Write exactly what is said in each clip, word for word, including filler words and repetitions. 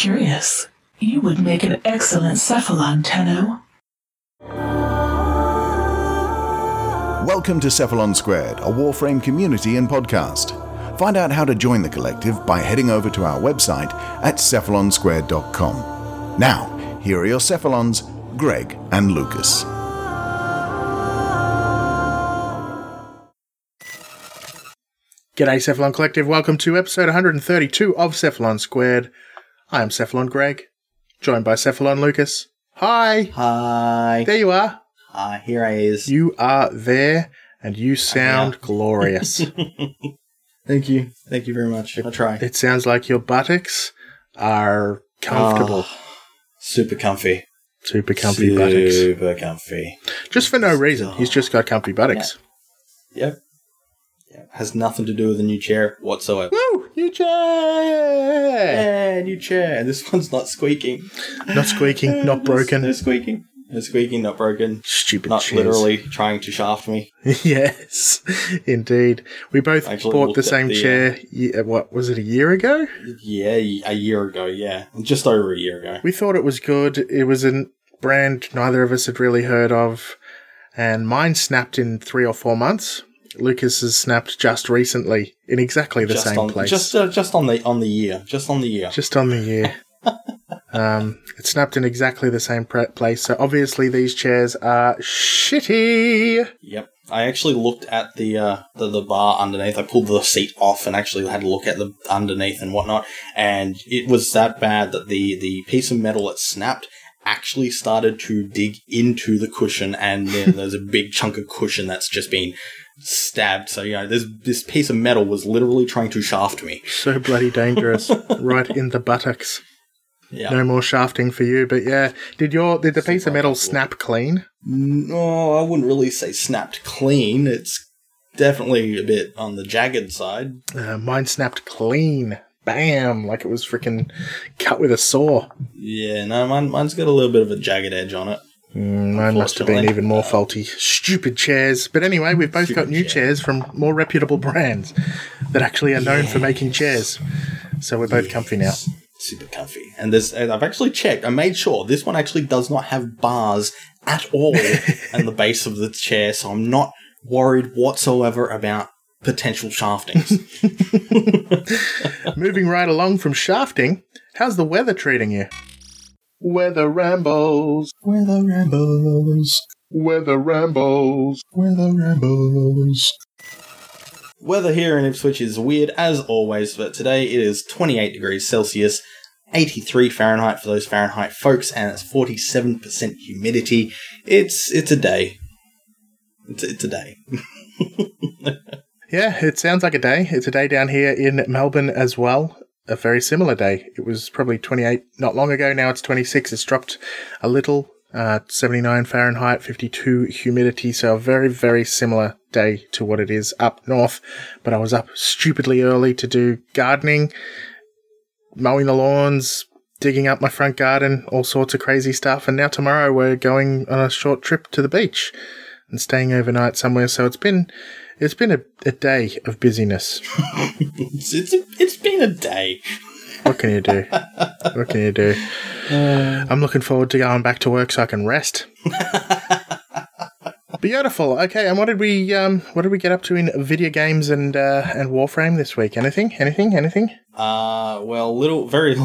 Curious. You would make an excellent Cephalon, Tenno. Welcome to Cephalon Squared, a Warframe community and podcast. Find out how to join the collective by heading over to our website at Cephalon Squared dot com. Now, here are your Cephalons, Greg and Lucas. G'day Cephalon Collective, welcome to episode one thirty-two of Cephalon Squared. I am Cephalon Greg, joined by Cephalon Lucas. Hi! Hi! There you are. Uh, here I is. You are there, and you sound glorious. Thank you. Thank you very much. I'll try. It sounds like your buttocks are comfortable. Oh, super comfy. Super comfy super buttocks. Super comfy. Just for no reason. He's just got comfy buttocks. Yep. Yep. Has nothing to do with the new chair whatsoever. Woo! New chair! Yeah, new chair. This one's not squeaking. Not squeaking, not broken. No squeaking. No squeaking, not broken. Stupid not chairs. Literally trying to shaft me. Yes, indeed. We both Actually bought the same the, chair, uh, what, was it a year ago? Yeah, a year ago, yeah. Just over a year ago. We thought it was good. It was a brand neither of us had really heard of, and mine snapped in three or four months. Lucas has snapped just recently in exactly the just same on, place. Just, uh, just on the on the year. Just on the year. Just on the year. um, it snapped in exactly the same pre- place. So obviously these chairs are shitty. Yep. I actually looked at the, uh, the the bar underneath. I pulled the seat off and actually had a look at the underneath and whatnot. And it was that bad that the the piece of metal that snapped actually started to dig into the cushion, and then there's a big chunk of cushion that's just been stabbed. So, you know, this this piece of metal was literally trying to shaft me. So bloody dangerous. Right in the buttocks. Yeah. No more shafting for you, but yeah. Did your did the piece of metal snap clean? No, I wouldn't really say snapped clean. It's definitely a bit on the jagged side. Uh, mine snapped clean. Bam! Like it was freaking cut with a saw. Yeah, no, mine, mine's got a little bit of a jagged edge on it. Mm, mine must have been even more faulty. Stupid chairs. But anyway, we've both Stupid got new chair. chairs from more reputable brands that actually are known yes. for making chairs. So we're both yes. comfy now. Super comfy. And there's, and I've actually checked. I made sure this one actually does not have bars at all in the base of the chair, so I'm not worried whatsoever about potential shaftings. Moving right along from shafting, how's the weather treating you? Weather rambles. Weather rambles. Weather rambles. Weather rambles. Weather here in Ipswich is weird as always, but today it is twenty-eight degrees Celsius, eighty-three Fahrenheit for those Fahrenheit folks, and it's forty-seven percent humidity. It's it's a day. It's, it's a day. Yeah, it sounds like a day. It's a day down here in Melbourne as well. A very similar day. It was probably twenty-eight not long ago. Now it's twenty-six. It's dropped a little, uh, seventy-nine Fahrenheit, fifty-two humidity. So a very, very similar day to what it is up north. But I was up stupidly early to do gardening, mowing the lawns, digging up my front garden, all sorts of crazy stuff. And now tomorrow we're going on a short trip to the beach and staying overnight somewhere. So it's been... It's been a, a day of busyness. it's, it's, it's been a day. What can you do? What can you do? Uh, I'm looking forward to going back to work so I can rest. Beautiful. Okay, and what did we um what did we get up to in video games and uh, and Warframe this week? Anything? Anything? Anything? Uh, well, little, very,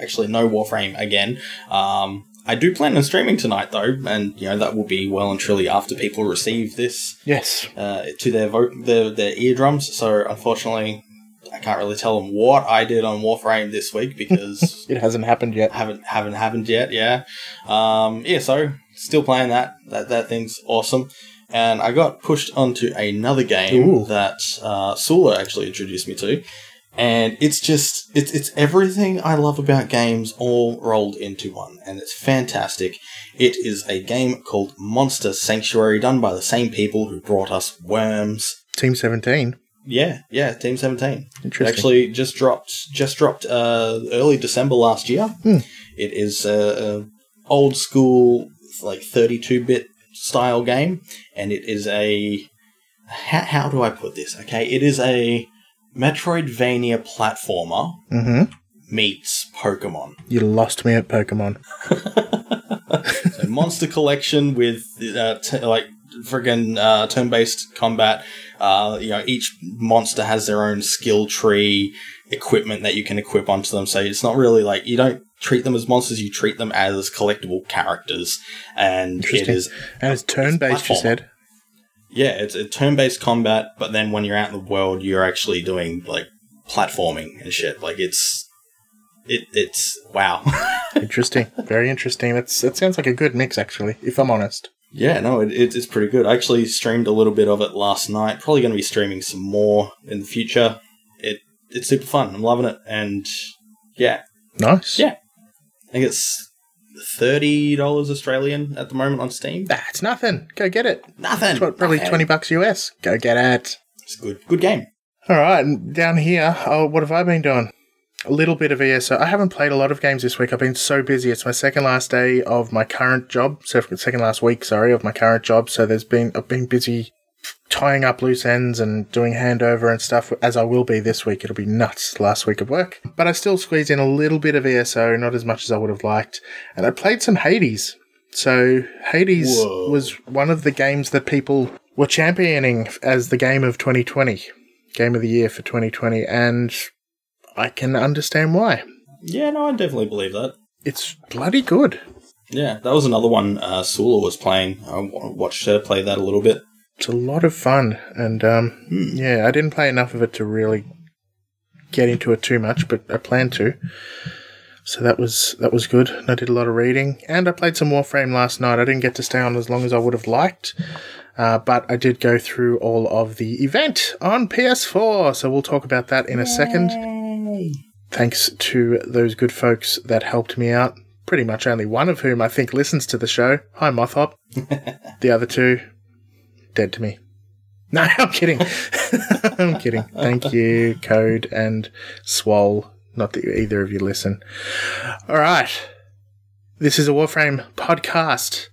actually, no Warframe again. Um. I do plan on streaming tonight, though, and, you know, that will be well and truly after people receive this yes, uh, to their, vo- their their eardrums. So, unfortunately, I can't really tell them what I did on Warframe this week because... it hasn't happened yet. Haven't haven't happened yet, yeah. Um, yeah, so, still playing that. That that thing's awesome. And I got pushed onto another game Ooh. that uh, Sula actually introduced me to. And it's just, it's it's everything I love about games all rolled into one, and it's fantastic. It is a game called Monster Sanctuary, done by the same people who brought us Worms. Team seventeen. Yeah, yeah, Team seventeen. Interesting. It actually just dropped, just dropped uh, early December last year. Hmm. It is a, a old school, like thirty-two bit style game, and it is a, how, how do I put this? Okay, it is a Metroidvania platformer, mm-hmm. meets Pokemon. You lost me at Pokemon. So monster collection with uh, t- like friggin' uh, turn-based combat. Uh, you know, each monster has their own skill tree, equipment that you can equip onto them. So it's not really like you don't treat them as monsters; you treat them as collectible characters. And it is and it's turn-based. It's you said, yeah, it's a turn-based combat. But then when you're out in the world, you're actually doing like platforming and shit. Like it's. It, it's wow. Interesting. Very interesting. That's that sounds like a good mix, actually, if I'm honest. Yeah, no, it, it, it's pretty good. I actually streamed a little bit of it last night. Probably going to be streaming some more in the future. It It's super fun. I'm loving it. And yeah. Nice. Yeah. I think it's thirty dollars Australian at the moment on Steam. That's nothing. Go get it. Nothing. It's probably nothing. twenty bucks U S. Go get it. It's a good, good game. All right. And down here, oh, what have I been doing? A little bit of E S O. I haven't played a lot of games this week. I've been so busy. It's my second last day of my current job. So second last week, sorry, of my current job. So there's been I've been busy tying up loose ends and doing handover and stuff, as I will be this week. It'll be nuts, last week of work. But I still squeezed in a little bit of E S O, not as much as I would have liked. And I played some Hades. So Hades Whoa. was one of the games that people were championing as the game of twenty twenty, game of the year for twenty twenty. And I can understand why. Yeah, no, I definitely believe that. It's bloody good. Yeah, that was another one uh, Sula was playing. I watched her play that a little bit. It's a lot of fun. And, um, mm. yeah, I didn't play enough of it to really get into it too much, but I plan to. So that was that was good. And I did a lot of reading. And I played some Warframe last night. I didn't get to stay on as long as I would have liked. Uh, but I did go through all of the event on P S four. So we'll talk about that in a Yay. second. Thanks to those good folks that helped me out. Pretty much only one of whom I think listens to the show. Hi, Moth Hop. The other two, dead to me. No, I'm kidding. I'm kidding. Thank you, Code and Swole. Not that either of you listen. All right. This is a Warframe podcast,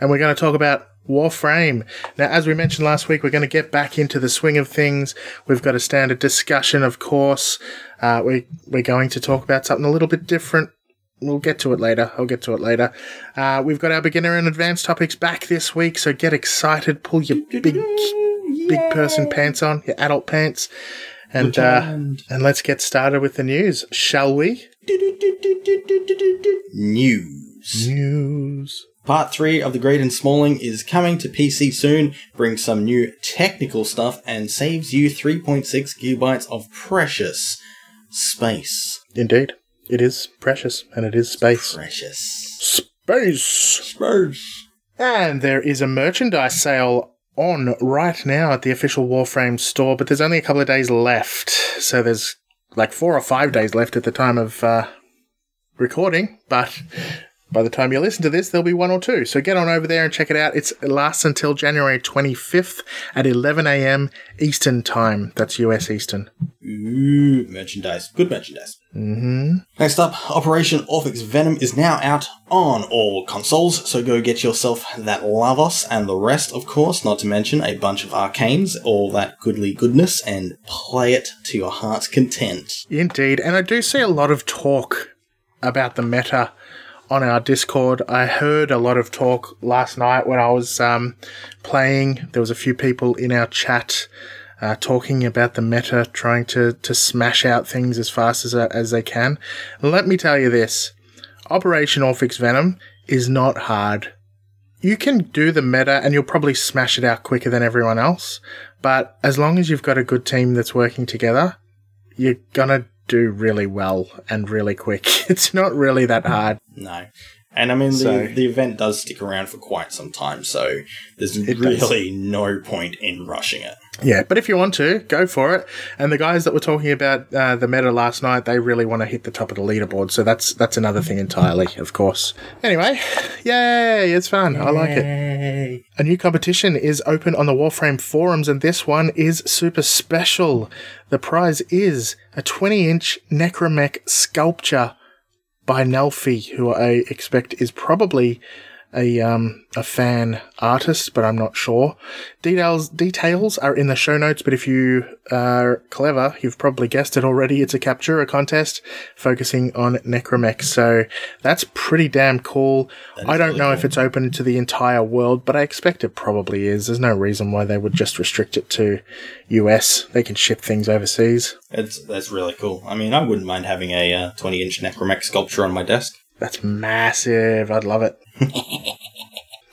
and we're going to talk about Warframe. Now, as we mentioned last week, we're going to get back into the swing of things. We've got a standard discussion, of course. Uh, we, we're going to talk about something a little bit different. We'll get to it later. I'll get to it later. Uh, we've got our beginner and advanced topics back this week, so get excited. Pull your big, big person pants on, your adult pants, and uh, and let's get started with the news, shall we? News. News. Part three of The Great Ensmalling is coming to P C soon, brings some new technical stuff, and saves you three point six gigabytes of precious space. Indeed. It is precious, and it is space. Precious. Space. Space. And there is a merchandise sale on right now at the official Warframe store, but there's only a couple of days left. So there's like four or five days left at the time of uh, recording, but by the time you listen to this, there'll be one or two. So get on over there and check it out. It's, it lasts until January twenty-fifth at eleven a.m. Eastern Time. That's U S Eastern. Ooh, merchandise. Good merchandise. Mm-hmm. Next up, Operation Orphix Venom is now out on all consoles. So go get yourself that Lavos and the rest, of course, not to mention a bunch of arcanes, all that goodly goodness, and play it to your heart's content. Indeed. And I do see a lot of talk about the meta on our Discord. I heard a lot of talk last night when I was um, playing. There was a few people in our chat uh, talking about the meta, trying to, to smash out things as fast as, as they can. And let me tell you this. Operation Orphix Venom is not hard. You can do the meta and you'll probably smash it out quicker than everyone else. But as long as you've got a good team that's working together, you're going to do really well and really quick. It's not really that hard. No. And I mean, so, the, the event does stick around for quite some time, so there's really does. no point in rushing it. Yeah, but if you want to, go for it. And the guys that were talking about uh, the meta last night, they really want to hit the top of the leaderboard, so that's that's another thing entirely, of course. Anyway, yay, it's fun. Yay. I like it. A new competition is open on the Warframe forums, and this one is super special. The prize is a twenty-inch Necramech sculpture by Nelfi, who I expect is probably a um a fan artist, but I'm not sure. Details details are in the show notes, but if you are clever, you've probably guessed it already. It's a Captura contest focusing on Necramech, so that's pretty damn cool. I don't really know cool. if it's open to the entire world, but I expect it probably is. There's no reason why they would just restrict it to U S. They can ship things overseas. It's, that's really cool. I mean, I wouldn't mind having a uh, twenty-inch Necramech sculpture on my desk. That's massive. I'd love it.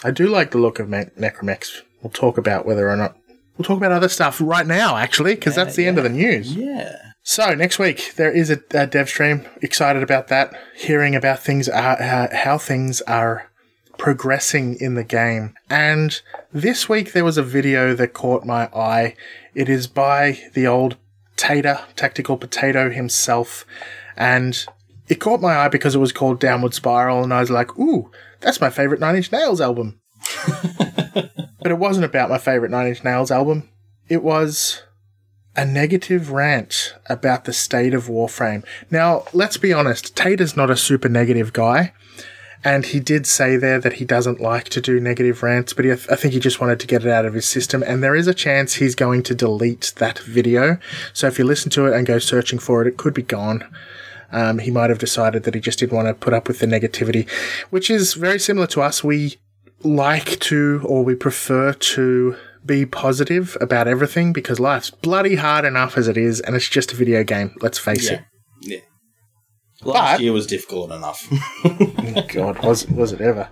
I do like the look of Ma- Necramechs. We'll talk about whether or not... We'll talk about other stuff right now, actually, because yeah, that's the yeah. end of the news. Yeah. So, next week, there is a, a dev stream. Excited about that. Hearing about things are, uh, how things are progressing in the game. And this week, there was a video that caught my eye. It is by the old Tater, Tactical Potato himself, and... It caught my eye because it was called Downward Spiral, and I was like, ooh, that's my favourite Nine Inch Nails album. But it wasn't about my favourite Nine Inch Nails album. It was a negative rant about the state of Warframe. Now, let's be honest, Tater's not a super negative guy, and he did say there that he doesn't like to do negative rants, but he, I think he just wanted to get it out of his system, and there is a chance he's going to delete that video. So if you listen to it and go searching for it, it could be gone. Um, he might have decided that he just didn't want to put up with the negativity, which is very similar to us. We like to, or we prefer to be positive about everything because life's bloody hard enough as it is, and it's just a video game. Let's face yeah. it. Yeah. Last but, year was difficult enough. God, was, was it ever.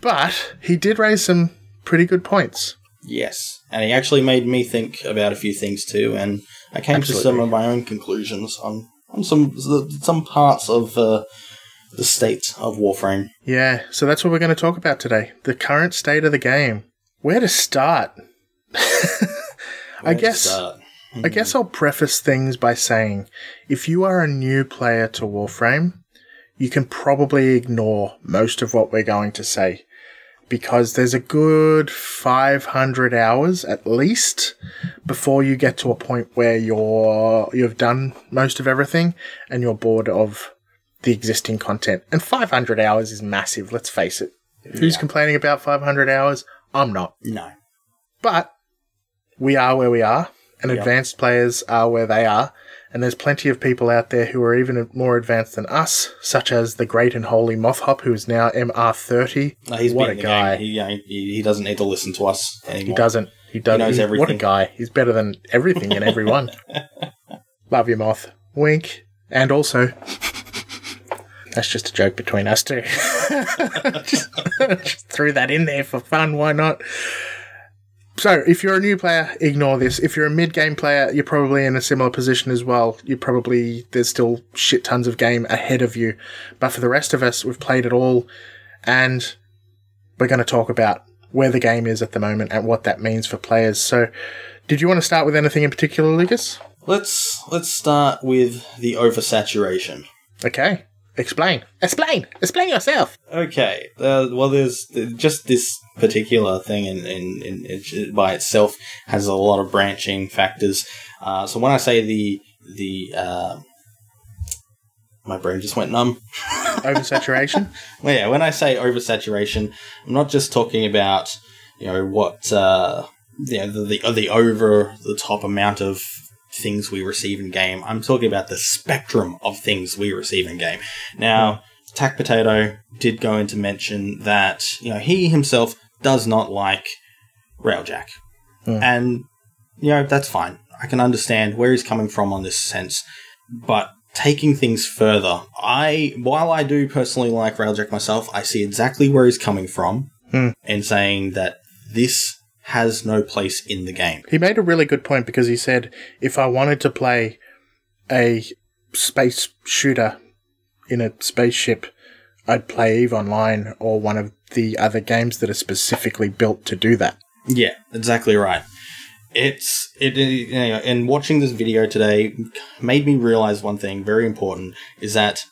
But he did raise some pretty good points. Yes. And he actually made me think about a few things too, and I came Absolutely. to some of my own conclusions on On some some parts of uh, the state of Warframe. Yeah, so that's what we're going to talk about today. The current state of the game. Where to start? Where I guess to start? Mm-hmm. I guess I'll preface things by saying, if you are a new player to Warframe, you can probably ignore most of what we're going to say, because there's a good five hundred hours at least before you get to a point where you're, you've done most of everything and you're bored of the existing content. And five hundred hours is massive, let's face it. Yeah. Who's complaining about five hundred hours? I'm not. No. But we are where we are, and yep. advanced players are where they are, and there's plenty of people out there who are even more advanced than us, such as the great and holy Moth Hop, who is now M R thirty. No, he's what a guy. He, he, he doesn't need to listen to us anymore. He doesn't. He, doesn't. He knows everything. What a guy. He's better than everything and everyone. Love you, Moth. Wink. And also, that's just a joke between us two. just, just threw that in there for fun. Why not? So, if you're a new player, ignore this. If you're a mid-game player, you're probably in a similar position as well. You probably, there's still shit tons of game ahead of you. But for the rest of us, we've played it all, and we're going to talk about where the game is at the moment and what that means for players. So, did you want to start with anything in particular, Lucas? Let's let's start with the oversaturation. Okay. Explain. Explain. Explain yourself. Okay. Uh, well, there's just this particular thing in, in, in, in by itself has a lot of branching factors. Uh, so when I say the the uh, my brain just went numb. Oversaturation. Well, yeah. When I say oversaturation, I'm not just talking about you know what uh, you know the the, the over the top amount of things we receive in game. I'm talking about the spectrum of things we receive in game. Now, Tac Potato did go into mention that, you know, he himself does not like Railjack. Yeah. And, you know, that's fine. I can understand where he's coming from on this sense. But taking things further, I, while I do personally like Railjack myself, I see exactly where he's coming from mm. in saying that this has no place in the game. He made a really good point because he said, if I wanted to play a space shooter in a spaceship, I'd play EVE Online or one of the other games that are specifically built to do that. Yeah, exactly right. It's it, it you know, and watching this video today made me realize one thing very important is that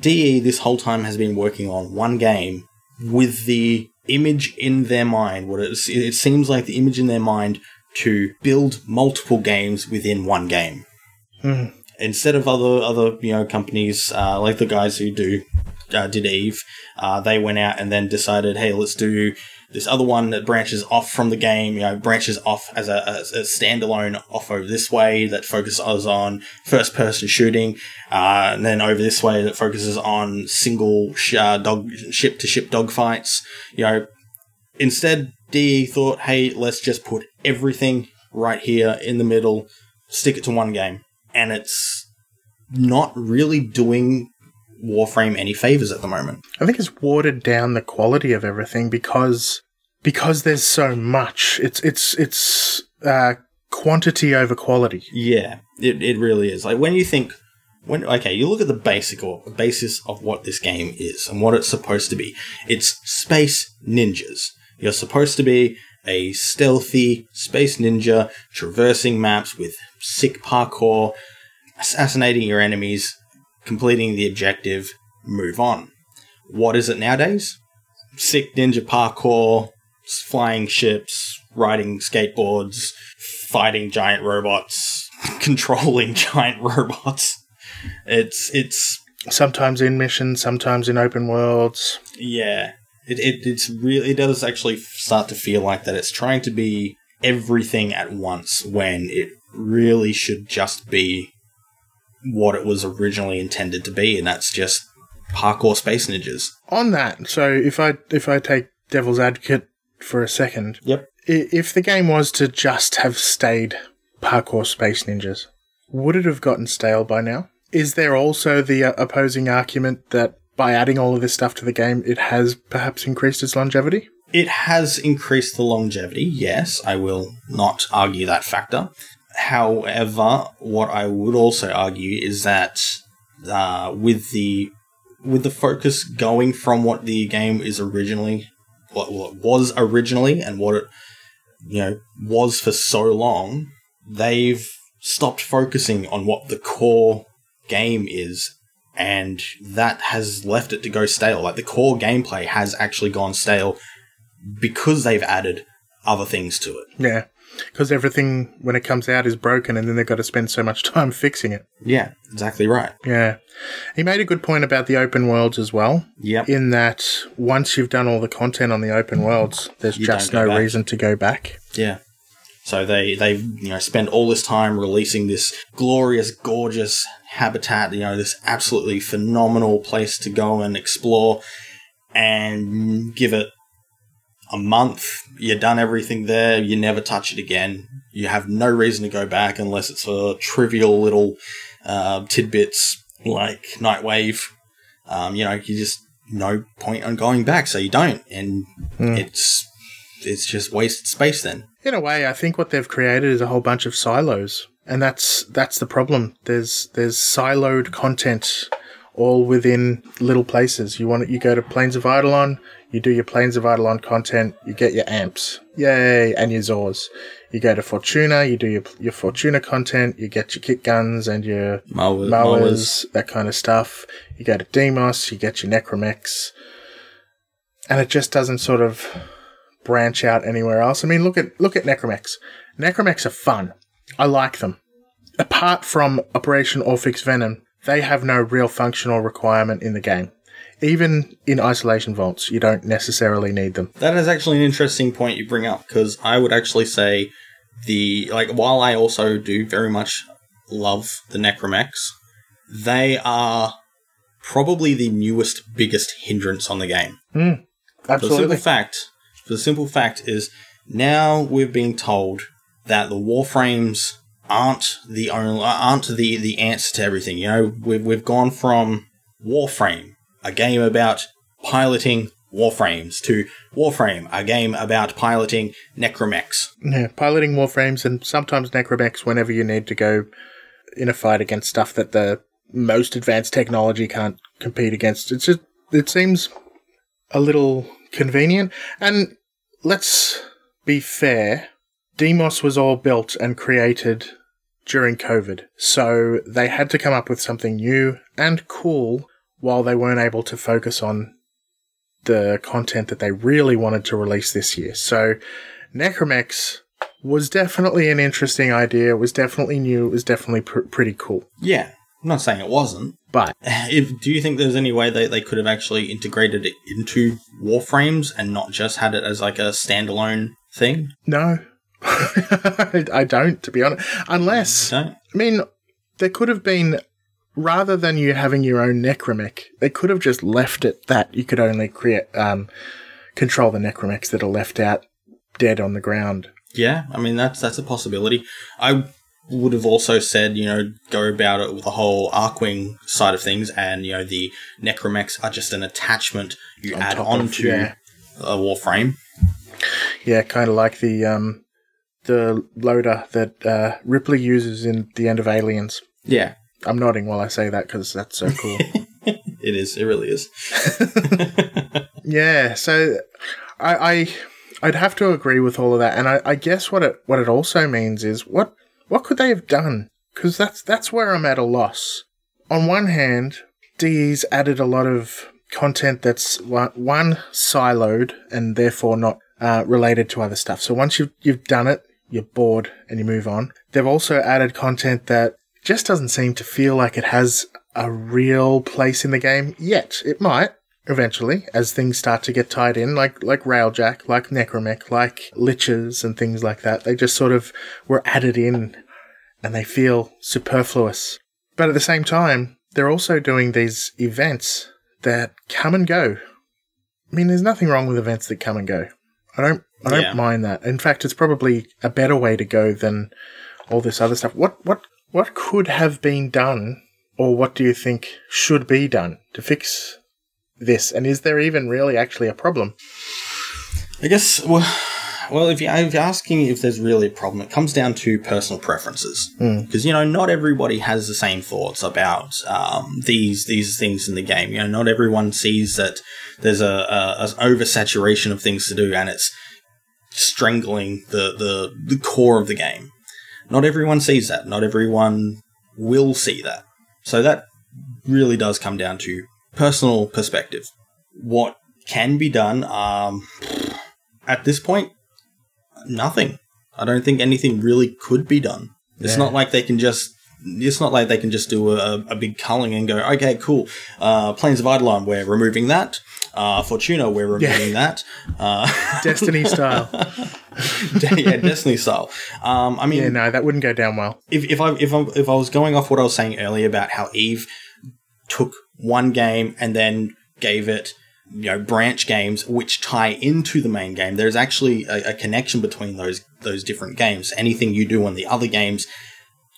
D E this whole time has been working on one game with the image in their mind. What it, it seems like the image in their mind to build multiple games within one game, mm. instead of other other you know companies uh, like the guys who do uh, did Eve, uh, they went out and then decided, hey, let's do this other one that branches off from the game, you know, branches off as a, as a standalone off over this way that focuses on first-person shooting, uh, and then over this way that focuses on single sh- uh, dog ship-to-ship dogfights. You know, instead, D E thought, hey, let's just put everything right here in the middle, stick it to one game, and it's not really doing Warframe any favors at the moment. I think it's watered down the quality of everything because because there's so much. It's it's it's uh, quantity over quality. Yeah, it it really is. Like when you think when okay, you look at the basic or the basis of what this game is and what it's supposed to be. It's space ninjas. You're supposed to be a stealthy space ninja traversing maps with sick parkour, assassinating your enemies, completing the objective, move on. What is it nowadays? Sick ninja parkour, flying ships, riding skateboards, fighting giant robots, controlling giant robots. It's it's sometimes in missions, sometimes in open worlds. Yeah. It, it it's really it does actually start to feel like that it's trying to be everything at once when it really should just be what it was originally intended to be, and that's just parkour space ninjas. On that, so if I if I take devil's advocate for a second, yep. If the game was to just have stayed parkour space ninjas, would it have gotten stale by now? Is there also the uh, opposing argument that by adding all of this stuff to the game, it has perhaps increased its longevity? It has increased the longevity, yes. I will not argue that factor. However, what I would also argue is that uh, with the with the focus going from what the game is originally, what, what was originally, and what it you know was for so long, they've stopped focusing on what the core game is. And that has left it to go stale. Like, the core gameplay has actually gone stale because they've added other things to it. Yeah, because everything, when it comes out, is broken, and then they've got to spend so much time fixing it. Yeah, exactly right. Yeah. He made a good point about the open worlds as well. Yep. In that once you've done all the content on the open worlds, there's you just no back. reason to go back. Yeah. So they, they you know, spend all this time releasing this glorious, gorgeous habitat, you know, this absolutely phenomenal place to go and explore, and give it a month. You've done everything there. You never touch it again. You have no reason to go back unless it's for trivial little uh, tidbits like Nightwave. Um, you know, you just no point on going back, so you don't. And mm. it's it's just wasted space then. In a way, I think what they've created is a whole bunch of silos, and that's that's the problem. There's there's siloed content all within little places. You want it, you go to Plains of Eidolon, you do your Plains of Eidolon content, you get your amps, yay, and your Zors. You go to Fortuna, you do your your Fortuna content, you get your kick guns and your mowers, mowers, that kind of stuff. You go to Deimos, you get your Necramechs, and it just doesn't sort of branch out anywhere else. I mean, look at look at Necramechs. Necramechs are fun. I like them. Apart from Operation Orphix Venom, they have no real functional requirement in the game. Even in isolation vaults, you don't necessarily need them. That is actually an interesting point you bring up, because I would actually say the like while I also do very much love the Necramechs, they are probably the newest, biggest hindrance on the game. Mm, absolutely. The simple fact. The simple fact is now we're being told that the Warframes aren't the only, aren't the, the answer to everything. You know, we've we've gone from Warframe, a game about piloting Warframes, to Warframe, a game about piloting Necramechs. Yeah, piloting Warframes and sometimes Necramechs whenever you need to go in a fight against stuff that the most advanced technology can't compete against. It's just it seems a little convenient, and let's be fair, Deimos was all built and created during COVID, so they had to come up with something new and cool while they weren't able to focus on the content that they really wanted to release this year. So Necramechs was definitely an interesting idea, it was definitely new, it was definitely pr- pretty cool. Yeah, I'm not saying it wasn't. But if, do you think there's any way that they could have actually integrated it into Warframes and not just had it as like a standalone thing? No. I don't, to be honest. Unless, I mean, there could have been, rather than you having your own Necramech, they could have just left it that you could only create um, control the Necramechs that are left out dead on the ground. Yeah, I mean, that's that's a possibility. I would have also said, you know, go about it with the whole Archwing side of things, and, you know, the Necramechs are just an attachment you on add on of, to yeah. a Warframe. Yeah, kind of like the um, the loader that uh, Ripley uses in the end of Aliens. Yeah. I'm nodding while I say that because that's so cool. It is. It really is. Yeah, so I, I, I'd have to agree with all of that. And I, I guess what it what it also means is what, what could they have done? Because that's, that's where I'm at a loss. On one hand, D E's added a lot of content that's, one, siloed and therefore not uh, related to other stuff. So once you've, you've done it, you're bored and you move on. They've also added content that just doesn't seem to feel like it has a real place in the game yet. It might eventually, as things start to get tied in, like like Railjack, like Necramech, like Liches and things like that. They just sort of were added in and they feel superfluous. But at the same time, they're also doing these events that come and go. I mean, there's nothing wrong with events that come and go. I don't I don't yeah. mind that. In fact, it's probably a better way to go than all this other stuff. What what what could have been done, or what do you think should be done to fix this? And is there even really actually a problem? I guess, well, well if, you, if you're asking if there's really a problem, it comes down to personal preferences. Because, mm. you know, not everybody has the same thoughts about um, these these things in the game. You know, not everyone sees that there's a, a an oversaturation of things to do and it's strangling the, the, the core of the game. Not everyone sees that. Not everyone will see that. So that really does come down to personal perspective. What can be done, um, at this point, nothing. I don't think anything really could be done. Yeah. It's not like they can just. It's not like they can just do a, a big culling and go, okay, cool. Uh, Plains of Eidolon, we're removing that. Uh, Fortuna, we're removing yeah. that. Uh, Destiny style. De- yeah, Destiny style. Um, I mean, yeah, no, that wouldn't go down well. If, if I if I if I was going off what I was saying earlier about how Eve took one game and then gave it, you know, branch games which tie into the main game. There's actually a, a connection between those those different games. Anything you do on the other games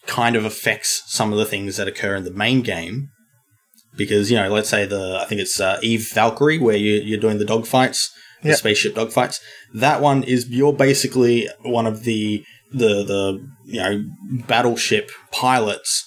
kind of affects some of the things that occur in the main game, because, you know, let's say the I think it's uh, Eve Valkyrie where you, you're doing the dogfights, the yep. spaceship dogfights. That one is you're basically one of the the the you know battleship pilots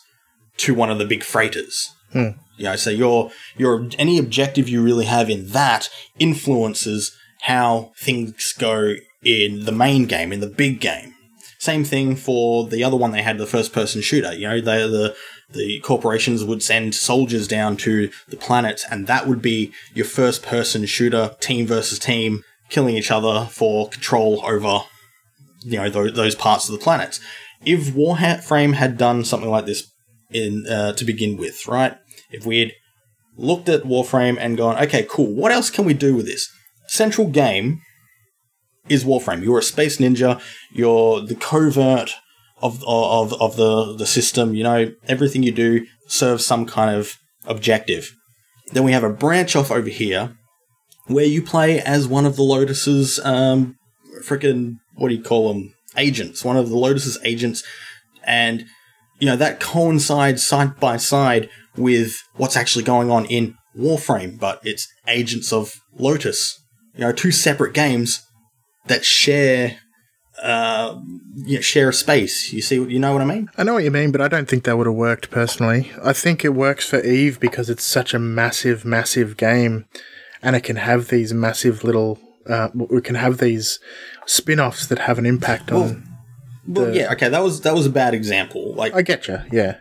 to one of the big freighters. Hmm. You know, so your your any objective you really have in that influences how things go in the main game, in the big game. Same thing for the other one they had, the first-person shooter. You know, they, the the corporations would send soldiers down to the planets, and that would be your first-person shooter, team versus team, killing each other for control over, you know, th- those parts of the planets. If Warframe had done something like this in uh, to begin with, right? If we had looked at Warframe and gone, okay, cool, what else can we do with this? Central game is Warframe. You're a space ninja. You're the covert of of of the, the system. You know, everything you do serves some kind of objective. Then we have a branch off over here where you play as one of the Lotus's um, freaking, what do you call them? Agents. One of the Lotus's agents. And, you know, that coincides side by side with what's actually going on in Warframe, but it's Agents of Lotus. You know, two separate games that share, uh, you know, share a space. You see, you know what I mean? I know what you mean, but I don't think that would have worked personally. I think it works for Eve because it's such a massive, massive game, and it can have these massive little. Uh, we can have these spin-offs that have an impact well, on. Well, the- yeah, okay, that was that was a bad example. Like, I get you. Yeah,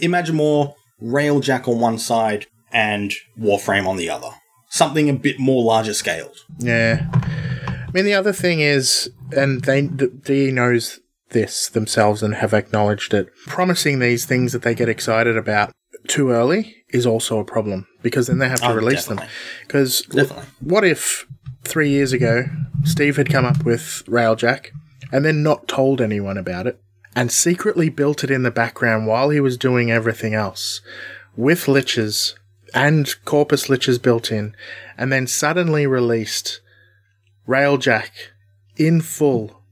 imagine more Railjack on one side and Warframe on the other. Something a bit more larger scaled. Yeah. I mean, the other thing is, and they D E knows this themselves and have acknowledged it, promising these things that they get excited about too early is also a problem, because then they have to oh, release definitely. them. Because l- what if three years ago Steve had come up with Railjack and then not told anyone about it and secretly built it in the background while he was doing everything else with Liches and Corpus Liches built in, and then suddenly released Railjack in full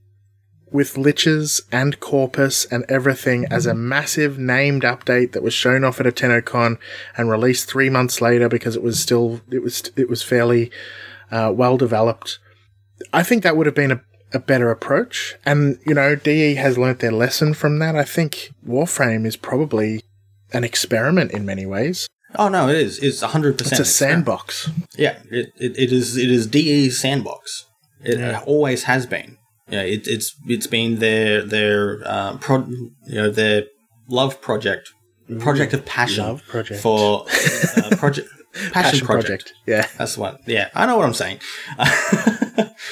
with Liches and Corpus and everything as a massive named update that was shown off at a TennoCon and released three months later because it was still it was it was fairly uh, well developed. I think that would have been a, a better approach, and you know, D E has learnt their lesson from that. I think Warframe is probably an experiment in many ways. Oh no, it is. It's a hundred percent. It's a sandbox. Yeah, it, it it is. It is D E's sandbox. It yeah. always has been. Yeah, it, it's it's been their their uh, pro, you know their love project, project of passion love project. for uh, project passion, passion project. project. Yeah, that's the one. Yeah, I know what I'm saying.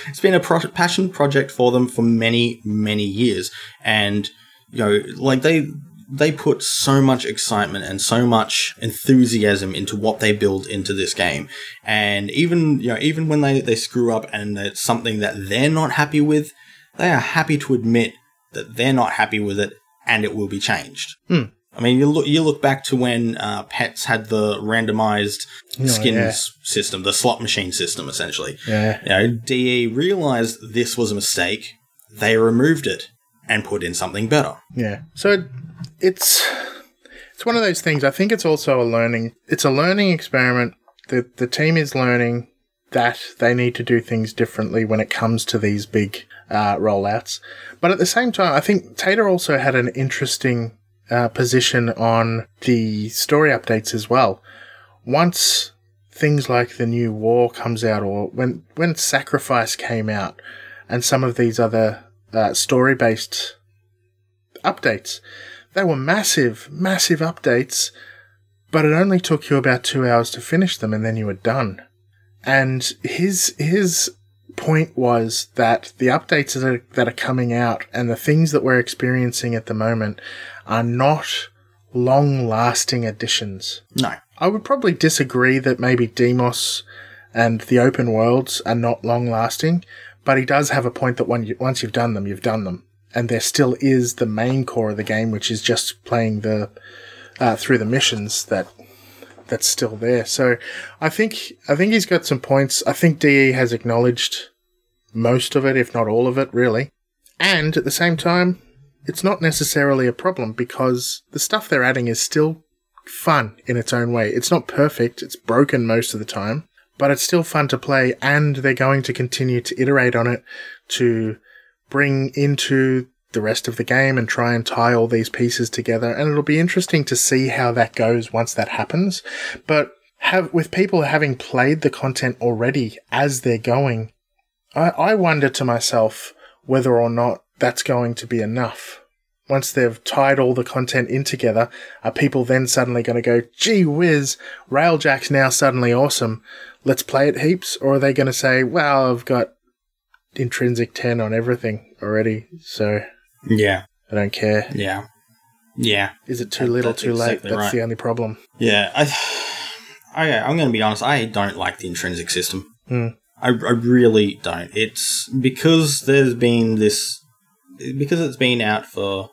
It's been a pro- passion project for them for many many years, and you know, like they they put so much excitement and so much enthusiasm into what they build into this game, and even you know even when they they screw up and it's something that they're not happy with. They are happy to admit that they're not happy with it, and it will be changed. Hmm. I mean, you look you look back to when uh, Pets had the randomized oh, skins yeah. system, the slot machine system, essentially. Yeah. You know, D E realized this was a mistake. They removed it and put in something better. Yeah. So it's it's one of those things. I think it's also a learning. It's a learning experiment. The the team is learning that they need to do things differently when it comes to these big. Uh, rollouts. But at the same time, I think Tater also had an interesting uh, position on the story updates as well. Once things like The New War comes out, or when, when Sacrifice came out, and some of these other uh, story-based updates, they were massive, massive updates, but it only took you about two hours to finish them, and then you were done. And his his... point was that the updates that are, that are coming out and the things that we're experiencing at the moment are not long-lasting additions. No. I would probably disagree that maybe Deimos and the open worlds are not long-lasting, but he does have a point that when you, once you've done them, you've done them. And there still is the main core of the game, which is just playing the uh, through the missions that... that's still there. So I think I think he's got some points. I think D E has acknowledged most of it, if not all of it, really. And at the same time, it's not necessarily a problem because the stuff they're adding is still fun in its own way. It's not perfect. It's broken most of the time, but it's still fun to play, and they're going to continue to iterate on it to bring into the rest of the game and try and tie all these pieces together, and it'll be interesting to see how that goes once that happens. But have with people having played the content already as they're going, I, I wonder to myself whether or not that's going to be enough. Once they've tied all the content in together, are people then suddenly going to go, gee whiz, Railjack's now suddenly awesome, let's play it heaps? Or are they going to say, well, I've got intrinsic ten on everything already, so... yeah. I don't care. Yeah. Yeah. Is it too little, too late? That's the only problem. Yeah. I, I, I'm going to be honest. I don't like the intrinsic system. Mm. I, I really don't. It's because there's been this... because it's been out for,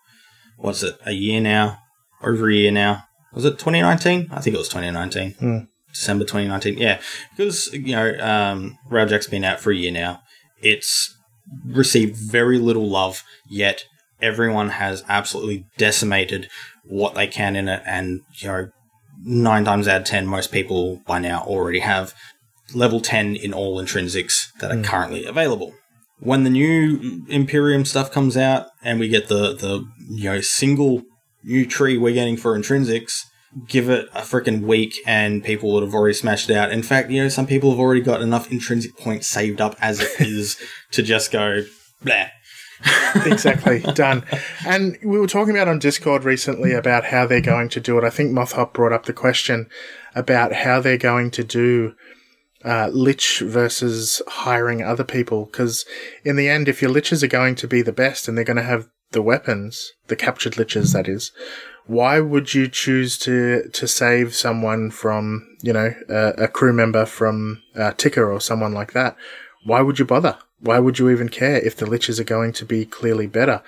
what's it, a year now? Over a year now. Was it twenty nineteen? I think it was twenty nineteen. Mm. December twenty nineteen. Yeah. Because, you know, um, Railjack's been out for a year now. It's received very little love, yet... everyone has absolutely decimated what they can in it, and you know, nine times out of ten, most people by now already have level ten in all intrinsics that are mm. currently available. When the new Imperium stuff comes out, and we get the the you know single new tree we're getting for intrinsics, give it a freaking week, and people would have already smashed it out. In fact, you know, some people have already got enough intrinsic points saved up as it is to just go blah. Exactly. Done. And we were talking about on Discord recently about how they're going to do it. I think Moth Hop brought up the question about how they're going to do uh, Lich versus hiring other people, because in the end, if your Liches are going to be the best and they're going to have the weapons, the captured Liches that is, why would you choose to, to save someone from, you know, a, a crew member from uh, Ticker or someone like that? Why would you bother? Why would you even care if the Liches are going to be clearly better?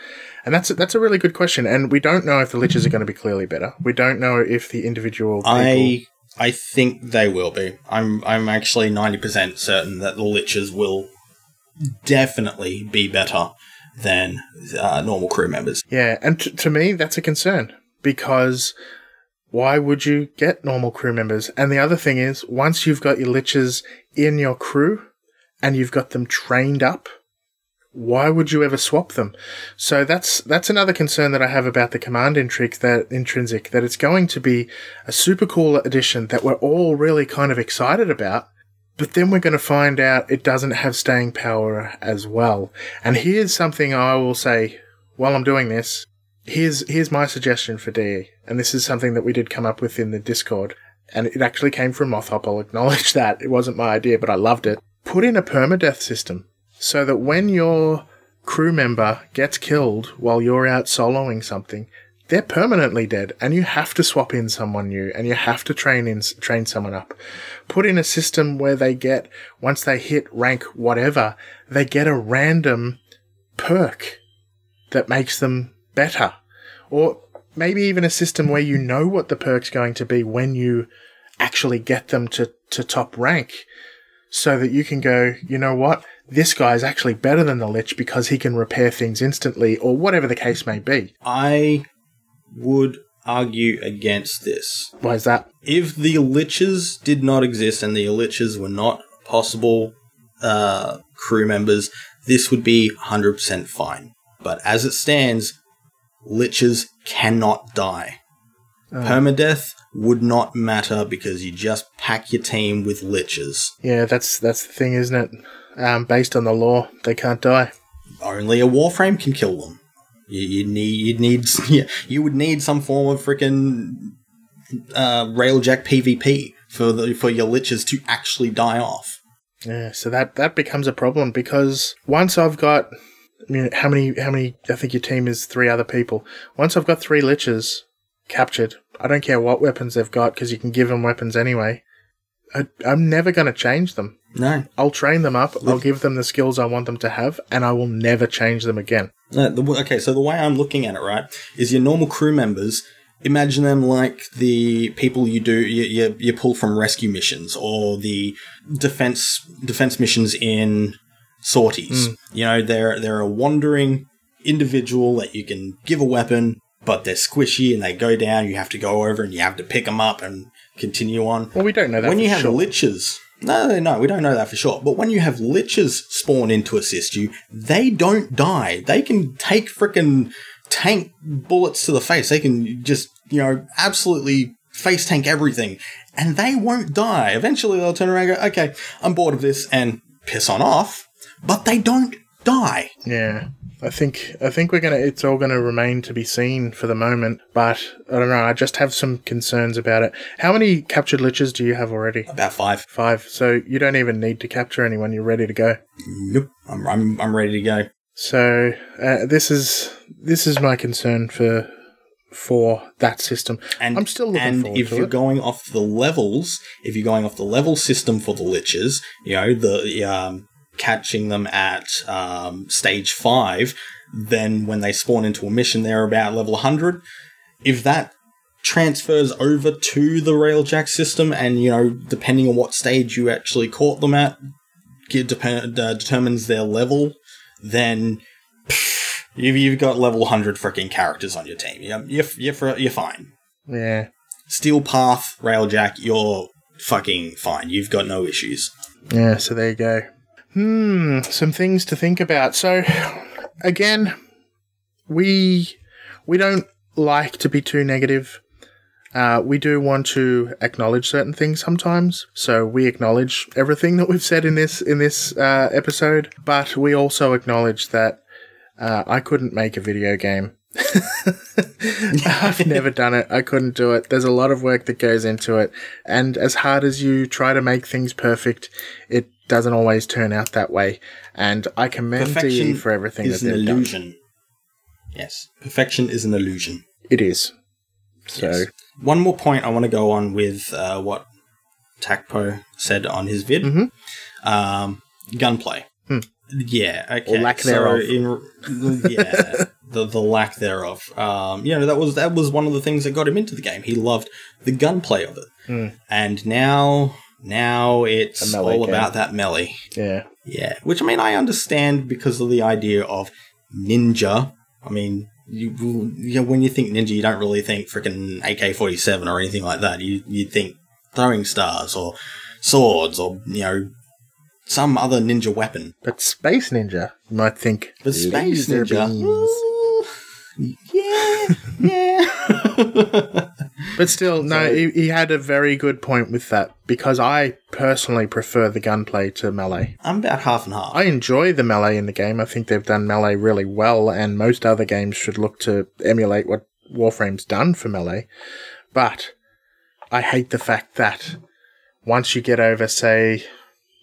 And that's a, that's a really good question. And we don't know if the Liches are going to be clearly better. We don't know if the individual people- I I think they will be. I'm I'm actually ninety percent certain that the Liches will definitely be better than uh, normal crew members. Yeah, and t- to me, that's a concern. Because why would you get normal crew members? And the other thing is, once you've got your Liches in your crew and you've got them trained up, why would you ever swap them? So that's that's another concern that I have about the command intrinsic, that intrinsic, that it's going to be a super cool addition that we're all really kind of excited about, but then we're going to find out it doesn't have staying power as well. And here's something I will say while I'm doing this. Here's here's my suggestion for D E, and this is something that we did come up with in the Discord, and it actually came from Moth Hop, I'll acknowledge that. It wasn't my idea, but I loved it. Put in a permadeath system, so that when your crew member gets killed while you're out soloing something, they're permanently dead, and you have to swap in someone new, and you have to train in train someone up. Put in a system where they get, once they hit rank whatever, they get a random perk that makes them better. Or maybe even a system where you know what the perk's going to be when you actually get them to, to top rank, so that you can go, you know what, this guy is actually better than the Lich because he can repair things instantly, or whatever the case may be. I would argue against this. Why is that? If the Liches did not exist and the Liches were not possible uh, crew members, this would be one hundred percent fine. But as it stands, Liches cannot die. Oh. Permadeath would not matter because you just pack your team with Liches. Yeah, that's that's the thing, isn't it? Um, based on the law, they can't die. Only a Warframe can kill them. You, you need you need yeah, you would need some form of freaking uh, Railjack PvP for the, for your Liches to actually die off. Yeah, so that that becomes a problem, because once I've got, I mean, how many how many I think your team is three other people. Once I've got three Liches captured, I don't care what weapons they've got, because you can give them weapons anyway. I, I'm never going to change them. No. I'll train them up, I'll give them the skills I want them to have, and I will never change them again. Uh, the, okay, so the way I'm looking at it, right, is your normal crew members, imagine them like the people you do, you, you, you pull from rescue missions, or the defense defense missions in Sorties. Mm. You know, they're, they're a wandering individual that you can give a weapon, but they're squishy and they go down. You have to go over and you have to pick them up and continue on. Well, we don't know that when for you have sure. Liches. No, no, we don't know that for sure. But when you have Liches spawn in to assist you, they don't die. They can take frickin' tank bullets to the face. They can just, you know, absolutely face tank everything. And they won't die. Eventually they'll turn around and go, okay, I'm bored of this, and piss on off. But they don't die. Yeah. I think I think we're gonna. It's all gonna remain to be seen for the moment. But I don't know. I just have some concerns about it. How many captured Liches do you have already? About five. Five. So you don't even need to capture anyone. You're ready to go. Nope. I'm I'm I'm ready to go. So uh, this is this is my concern for for that system. And I'm still looking and forward if to you're it. Going off the levels, if you're going off the level system for the Liches, you know the um. catching them at um, stage five, then when they spawn into a mission, they're about level one hundred. If that transfers over to the Railjack system, and, you know, depending on what stage you actually caught them at, it dep- uh, determines their level, then pff, you've, you've got level one hundred freaking characters on your team. You're, you're, you're, you're fine. Yeah. Steel Path, Railjack, you're fucking fine. You've got no issues. Yeah, so there you go. Hmm, some things to think about. So, again, we we don't like to be too negative. Uh, we do want to acknowledge certain things sometimes. So we acknowledge everything that we've said in this in this uh, episode, but we also acknowledge that uh, I couldn't make a video game. I've never done it. I couldn't do it. There's a lot of work that goes into it, and as hard as you try to make things perfect, it doesn't always turn out that way. And I commend D E for everything that they've done. Perfection is an illusion. Yes. Perfection is an illusion. It is. So yes. One more point I want to go on with uh, what Takpo said on his vid. Mm-hmm. Um, gunplay. Hmm. Yeah. Okay. Or lack thereof. So in, yeah. the the lack thereof. Um, you know, that was that was one of the things that got him into the game. He loved the gunplay of it. Mm. And now now it's all game. About that melee. Yeah. Yeah. Which, I mean, I understand because of the idea of ninja. I mean, you, you know, when you think ninja, you don't really think freaking A K forty-seven or anything like that. You you think throwing stars or swords or, you know, some other ninja weapon. But space ninja, you might think. But space ninja. Ooh, yeah, yeah. But still, no, so, he, he had a very good point with that because I personally prefer the gunplay to melee. I'm about half and half. I enjoy the melee in the game. I think they've done melee really well, and most other games should look to emulate what Warframe's done for melee. But I hate the fact that once you get over, say,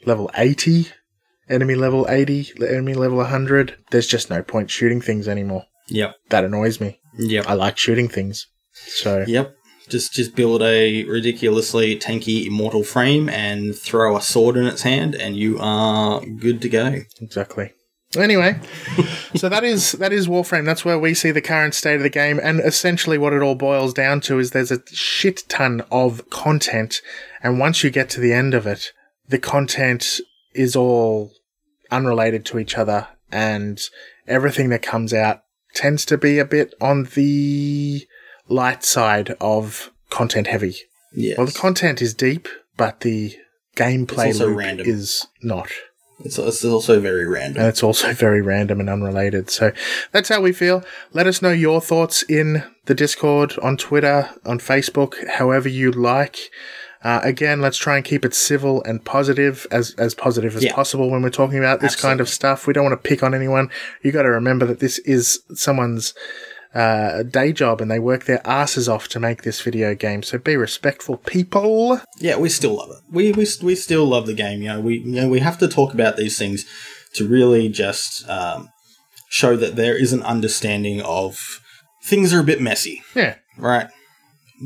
level eighty, enemy level eighty, enemy level one hundred, there's just no point shooting things anymore. Yep. That annoys me. Yep. I like shooting things. So. Yep. Just just build a ridiculously tanky immortal frame and throw a sword in its hand and you are good to go. Exactly. Anyway, so that is that is Warframe. That's where we see the current state of the game, and essentially what it all boils down to is there's a shit ton of content, and once you get to the end of it, the content is all unrelated to each other, and everything that comes out tends to be a bit on the light side of content heavy. Yes. Well, the content is deep, but the gameplay loop random. is not. It's, it's also very random. And it's also very random and unrelated. So that's how we feel. Let us know your thoughts in the Discord, on Twitter, on Facebook, however you like. Uh, again, let's try and keep it civil and positive, as, as positive as yeah. possible when we're talking about this Absolutely. kind of stuff. We don't want to pick on anyone. You got to remember that this is someone's uh, day job and they work their asses off to make this video game. So be respectful, people. Yeah, we still love it. We we we still love the game. You know, we you know we have to talk about these things to really just um, show that there is an understanding of things are a bit messy. Yeah, right.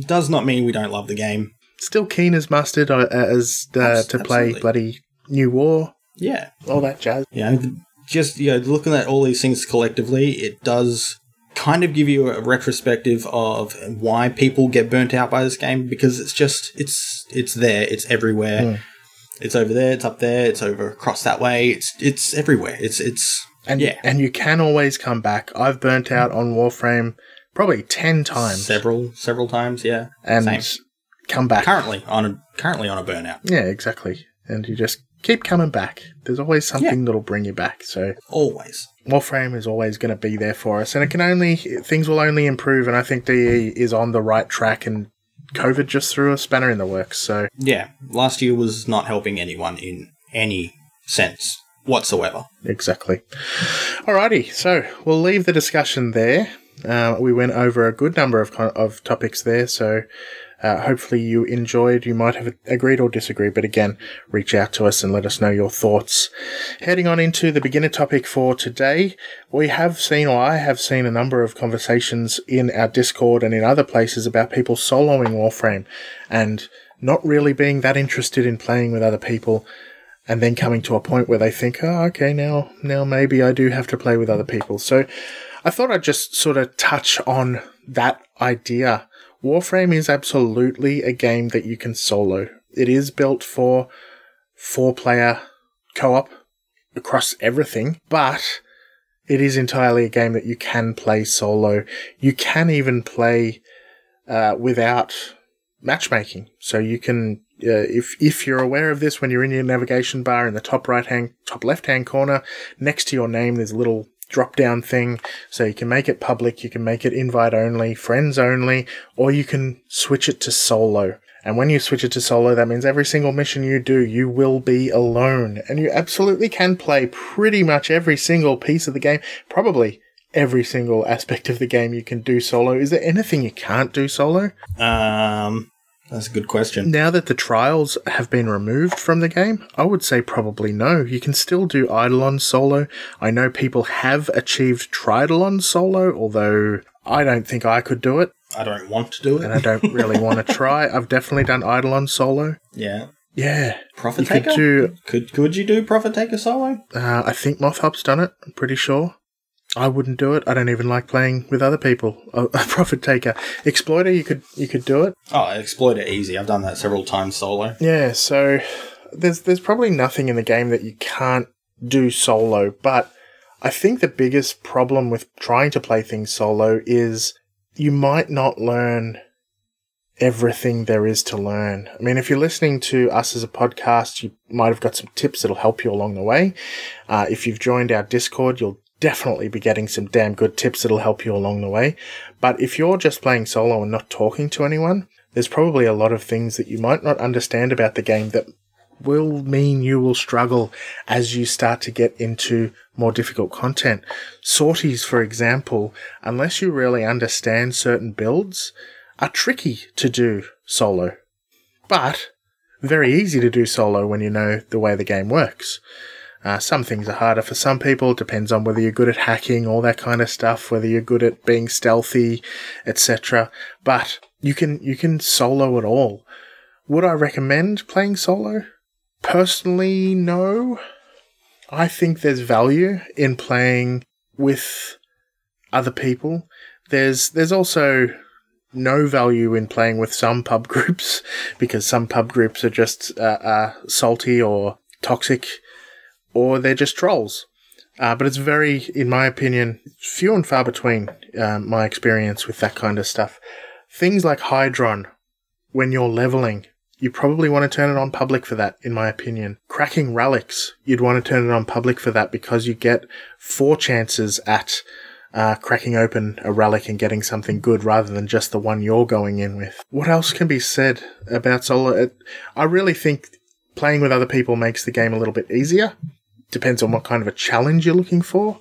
Does not mean we don't love the game. Still keen as mustard uh, as uh, Abs- to play absolutely. bloody New War. Yeah. All that jazz. Yeah. Just, you know, looking at all these things collectively, it does kind of give you a retrospective of why people get burnt out by this game, because it's just, it's it's there, it's everywhere. Mm. It's over there, it's up there, it's over across that way. It's it's everywhere. It's, it's, and, yeah. And you can always come back. I've burnt out on Warframe probably ten times. Several, several times, yeah. And Same. Come back. Currently on a currently on a burnout. Yeah, exactly. And you just keep coming back. There's always something yeah. that'll bring you back. So always, Warframe is always going to be there for us, and it can only things will only improve. And I think D E is on the right track. And COVID just threw a spanner in the works. So yeah, last year was not helping anyone in any sense whatsoever. Exactly. Alrighty, so we'll leave the discussion there. Uh, we went over a good number of of topics there. So. Uh, hopefully you enjoyed. You might have agreed or disagreed, but again, reach out to us and let us know your thoughts. Heading on into the beginner topic for today, we have seen, or I have seen, a number of conversations in our Discord and in other places about people soloing Warframe and not really being that interested in playing with other people, and then coming to a point where they think, oh, okay, now, now maybe I do have to play with other people. So I thought I'd just sort of touch on that idea. Warframe is absolutely a game that you can solo. It is built for four-player co-op across everything, but it is entirely a game that you can play solo. You can even play uh, without matchmaking. So you can, uh, if if you're aware of this, when you're in your navigation bar in the top right-hand, top left-hand corner, next to your name, there's a little drop-down thing, so you can make it public, you can make it invite-only, friends-only, or you can switch it to solo. And when you switch it to solo, that means every single mission you do, you will be alone. And you absolutely can play pretty much every single piece of the game. Probably every single aspect of the game you can do solo. Is there anything you can't do solo? Um, that's a good question. Now that the trials have been removed from the game, I would say probably no. You can still do Eidolon solo. I know people have achieved Tridelon solo, although I don't think I could do it. I don't want to do it. And I don't really want to try. I've definitely done Eidolon solo. Yeah. Yeah. Profit Taker? Could, do, could, could you do Profit Taker solo? Uh, I think Moth Hop's done it, I'm pretty sure. I wouldn't do it. I don't even like playing with other people. A, a Profit Taker. Exploiter, you could you could do it. Oh, Exploiter, easy. I've done that several times solo. Yeah, so there's there's probably nothing in the game that you can't do solo, but I think the biggest problem with trying to play things solo is you might not learn everything there is to learn. I mean, if you're listening to us as a podcast, you might have got some tips that'll help you along the way. Uh, if you've joined our Discord, you'll definitely be getting some damn good tips that'll help you along the way. But if you're just playing solo and not talking to anyone, there's probably a lot of things that you might not understand about the game that will mean you will struggle as you start to get into more difficult content. Sorties, for example, unless you really understand certain builds, are tricky to do solo, but very easy to do solo when you know the way the game works. Uh, some things are harder for some people. It depends on whether you're good at hacking, all that kind of stuff, whether you're good at being stealthy, et cetera. But you can you can solo it all. Would I recommend playing solo? Personally, no. I think there's value in playing with other people. There's there's also no value in playing with some pub groups because some pub groups are just uh, uh, salty or toxic or they're just trolls. Uh, but it's very, in my opinion, few and far between uh, my experience with that kind of stuff. Things like Hydron, when you're leveling, you probably want to turn it on public for that, in my opinion. Cracking relics, you'd want to turn it on public for that because you get four chances at uh, cracking open a relic and getting something good rather than just the one you're going in with. What else can be said about solo? I really think playing with other people makes the game a little bit easier. Depends on what kind of a challenge you're looking for.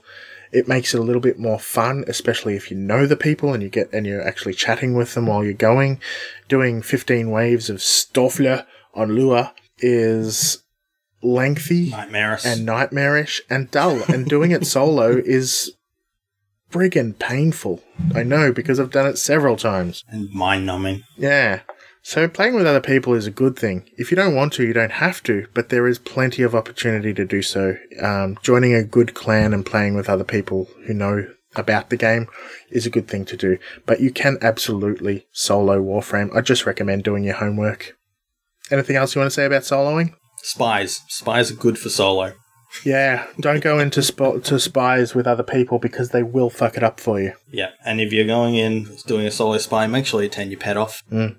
It makes it a little bit more fun, especially if you know the people and you get and you're actually chatting with them while you're going. Doing fifteen waves of Stoffler on Lua is lengthy nightmarish. and nightmarish and dull. And doing it solo is friggin' painful. I know, because I've done it several times. And mind-numbing. Yeah. So playing with other people is a good thing. If you don't want to, you don't have to, but there is plenty of opportunity to do so. Um, joining a good clan and playing with other people who know about the game is a good thing to do, but you can absolutely solo Warframe. I just recommend doing your homework. Anything else you want to say about soloing? Spies. Spies are good for solo. Yeah, don't go into sp- to spies with other people because they will fuck it up for you. Yeah, and if you're going in doing a solo spy, make sure you turn your pet off. Mm.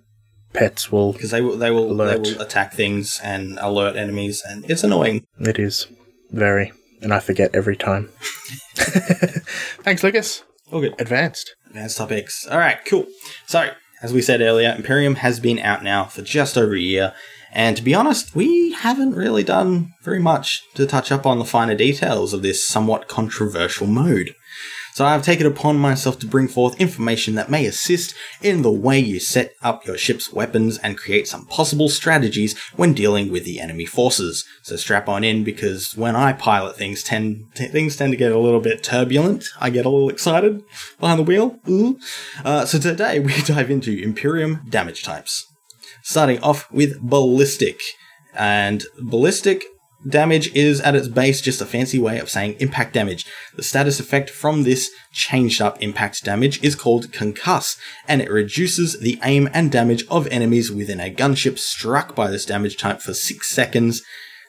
Pets will because they will they will alert. They will attack things and alert enemies, and it's annoying. It is very, and I forget every time. Thanks, Lucas. All good. Advanced. Advanced topics. All right, cool. So, as we said earlier, Imperium has been out now for just over a year, and to be honest, we haven't really done very much to touch up on the finer details of this somewhat controversial mode. So I've taken it upon myself to bring forth information that may assist in the way you set up your ship's weapons and create some possible strategies when dealing with the enemy forces. So strap on in, because when I pilot things, tend t- things tend to get a little bit turbulent. I get a little excited behind the wheel. Ooh. Uh, so today we dive into Imperium damage types. Starting off with ballistic. And ballistic damage is, at its base, just a fancy way of saying impact damage. The status effect from this changed-up impact damage is called Concuss, and it reduces the aim and damage of enemies within a gunship struck by this damage type for six seconds.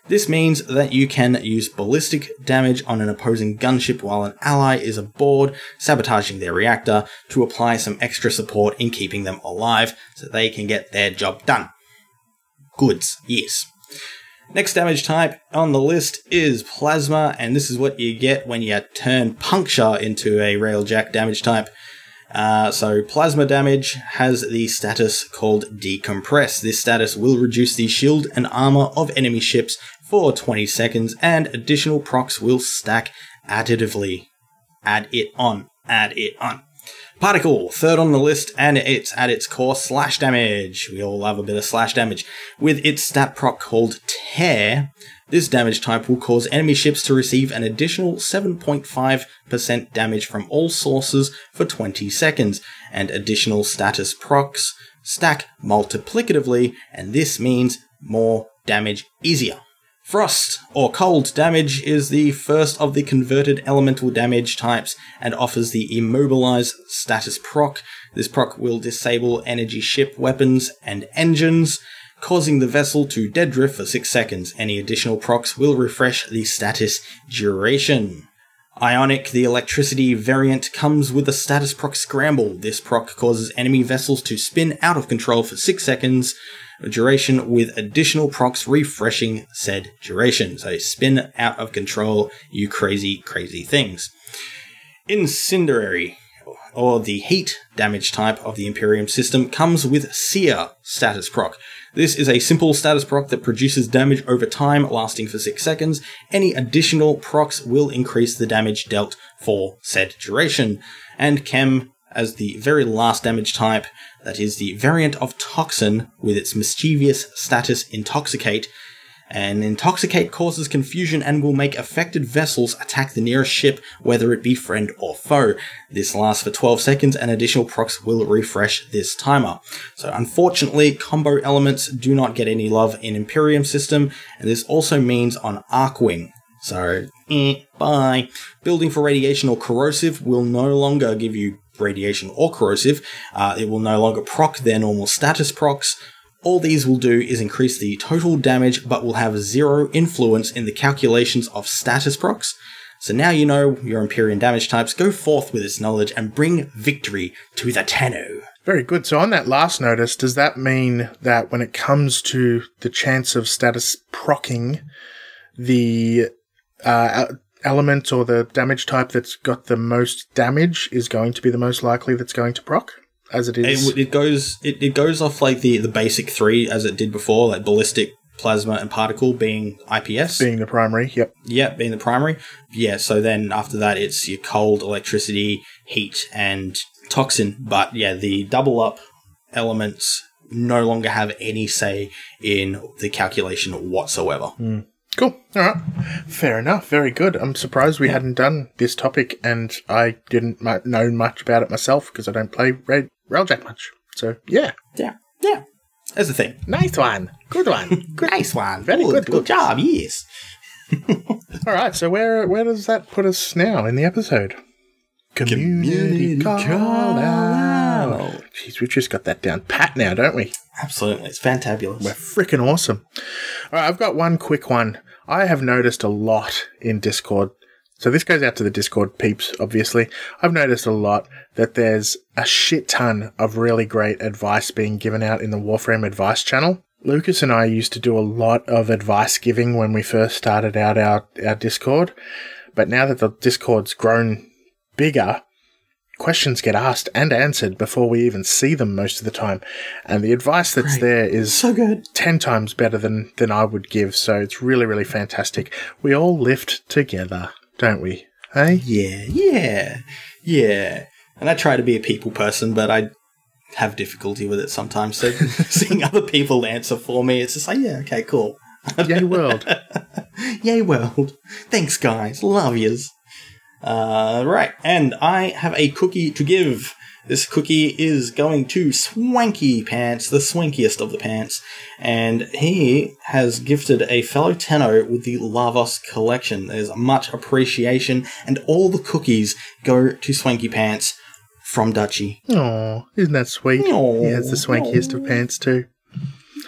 This means that you can use ballistic damage on an opposing gunship while an ally is aboard, sabotaging their reactor, to apply some extra support in keeping them alive so they can get their job done. Goods, yes. Next damage type on the list is plasma, and this is what you get when you turn puncture into a Railjack damage type. Uh, so plasma damage has the status called decompress. This status will reduce the shield and armor of enemy ships for twenty seconds, and additional procs will stack additively. Add it on. Add it on. Particle, third on the list, and it's at its core slash damage. We all love a bit of slash damage. With its stat proc called Tear, this damage type will cause enemy ships to receive an additional seven point five percent damage from all sources for twenty seconds, and additional status procs stack multiplicatively, and this means more damage easier. Frost, or cold damage, is the first of the converted elemental damage types and offers the immobilize status proc. This proc will disable energy ship weapons and engines, causing the vessel to dead drift for six seconds. Any additional procs will refresh the status duration. Ionic, the electricity variant, comes with a status proc scramble. This proc causes enemy vessels to spin out of control for six seconds. Duration with additional procs refreshing said duration. So spin out of control, you crazy, crazy things. Incendiary, or the heat damage type of the Imperium system, comes with Seer status proc. This is a simple status proc that produces damage over time, lasting for six seconds. Any additional procs will increase the damage dealt for said duration. And Chem, as the very last damage type, that is the variant of Toxin with its mischievous status Intoxicate. And Intoxicate causes confusion and will make affected vessels attack the nearest ship, whether it be friend or foe. This lasts for twelve seconds, and additional procs will refresh this timer. So unfortunately, combo elements do not get any love in Imperium system, and this also means on Archwing. So, eh, bye. Building for radiation or corrosive will no longer give you radiation or corrosive. Uh, it will no longer proc their normal status procs. All these will do is increase the total damage, but will have zero influence in the calculations of status procs. So now you know your Imperium damage types. Go forth with this knowledge and bring victory to the Tenno. Very good. So on that last notice, does that mean that when it comes to the chance of status proccing, the uh, element or the damage type that's got the most damage is going to be the most likely that's going to proc? As it is, it, it goes. It, it goes off like the, the basic three as it did before, like ballistic, plasma, and particle being I P S, being the primary. Yep. Yep, being the primary. Yeah. So then after that, it's your cold, electricity, heat, and toxin. But yeah, the double up elements no longer have any say in the calculation whatsoever. Mm. Cool. All right. Fair enough. Very good. I'm surprised we yeah. hadn't done this topic, and I didn't mu- know much about it myself because I don't play Red. Railjack much. So, yeah. Yeah. Yeah. That's the thing. Nice one. Good one. Good. Nice one. Very good. Good, good job. Yes. All right. So, where where does that put us now in the episode? Community, Community call, call out. out. Jeez, we've just got that down pat now, don't we? Absolutely. It's fantabulous. We're freaking awesome. All right. I've got one quick one. I have noticed a lot in Discord. So this goes out to the Discord peeps, obviously. I've noticed a lot that there's a shit ton of really great advice being given out in the Warframe advice channel. Lucas and I used to do a lot of advice giving when we first started out our, our Discord. But now that the Discord's grown bigger, questions get asked and answered before we even see them most of the time. And the advice that's great. There is so good. ten times better than, than I would give. So it's really, really fantastic. We all lift together. Don't we? Hey? Yeah, yeah, yeah. And I try to be a people person, but I have difficulty with it sometimes. So seeing other people answer for me, it's just like, yeah, okay, cool. Yay world. Yay world. Thanks, guys. Love yous. Uh, right, and I have a cookie to give. This cookie is going to Swanky Pants, the swankiest of the pants, and he has gifted a fellow Tenno with the Lavos collection. There's much appreciation, and all the cookies go to Swanky Pants from Dutchie. Aw, isn't that sweet? Aww, he has the swankiest aww. Of pants too.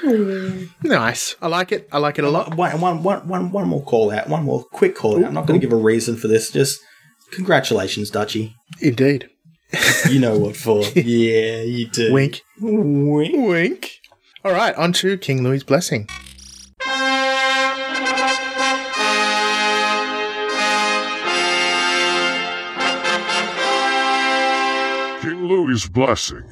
Aww. Nice. I like it. I like it a lot. One, one, one, one, one more call out. One more quick call out. Ooh, I'm not going to give a reason for this. Just congratulations, Dutchie. Indeed. You know what for. Yeah, you do. Wink. Wink. Wink. All right, on to King Louis's blessing. King Louis's blessing.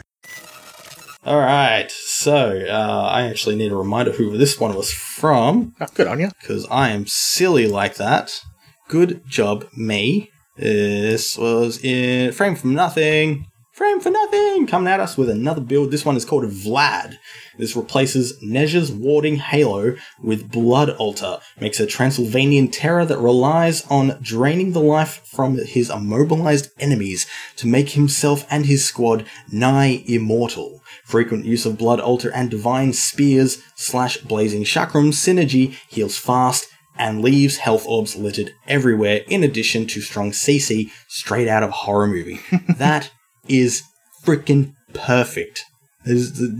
All right, so uh, I actually need a reminder who this one was from. Oh, good on you. Because I am silly like that. Good job, me. This was in Frame From Nothing. Frame for nothing! Coming at us with another build. This one is called Vlad. This replaces Nezha's Warding Halo with Blood Altar. Makes a Transylvanian Terror that relies on draining the life from his immobilized enemies to make himself and his squad nigh immortal. Frequent use of Blood Altar and Divine Spears slash Blazing Chakram synergy heals fast and leaves health orbs littered everywhere, in addition to strong C C straight out of horror movie. That is freaking perfect. Is the,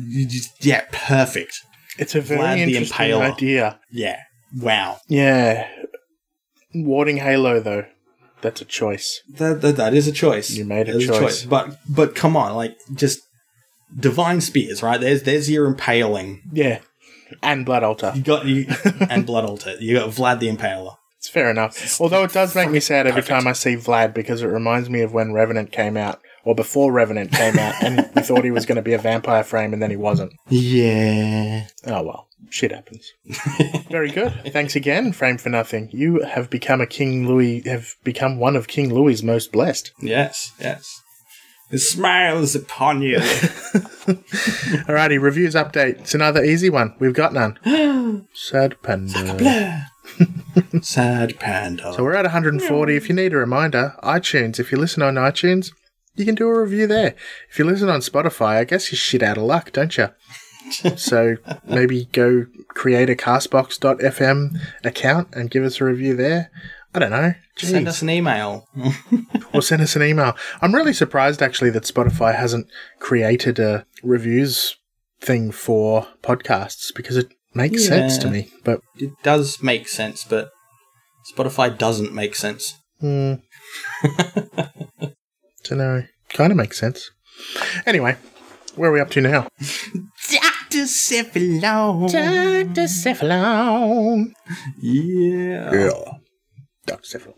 yeah, perfect. It's a very Vlad interesting the idea. Yeah. Wow. Yeah. Warding Halo, though. That's a choice. That that, that is a choice. You made a choice. a choice. But but come on, like, just Divine Spears, right? There's there's your impaling. Yeah. And Blood Altar. You got you, and Blood Altar. You got Vlad the Impaler. It's fair enough. Although it does make me sad every perfect. time I see Vlad, because it reminds me of when Revenant came out, or before Revenant came out, and we thought he was going to be a vampire frame, and then he wasn't. Yeah. Oh, well. Shit happens. Very good. Thanks again, Frame for Nothing. You have become a King Louis, have become one of King Louis's most blessed. Yes, yes. The smile is upon you. Alrighty, reviews update. It's another easy one. We've got none. Sad panda. Sad panda. So we're at one hundred forty. If you need a reminder, iTunes. If you listen on iTunes, you can do a review there. If you listen on Spotify, I guess you're shit out of luck, don't you? So maybe go create a castbox dot f m account and give us a review there. I don't know. Jeez. Send us an email. Or send us an email. I'm really surprised, actually, that Spotify hasn't created a reviews thing for podcasts, because it makes yeah, sense to me. But it does make sense, but Spotify doesn't make sense. Mm. Don't know. Kind of makes sense. Anyway, where are we up to now? Doctor Cephalon. Doctor Cephalon. Yeah. Yeah. Doctor Cephalon.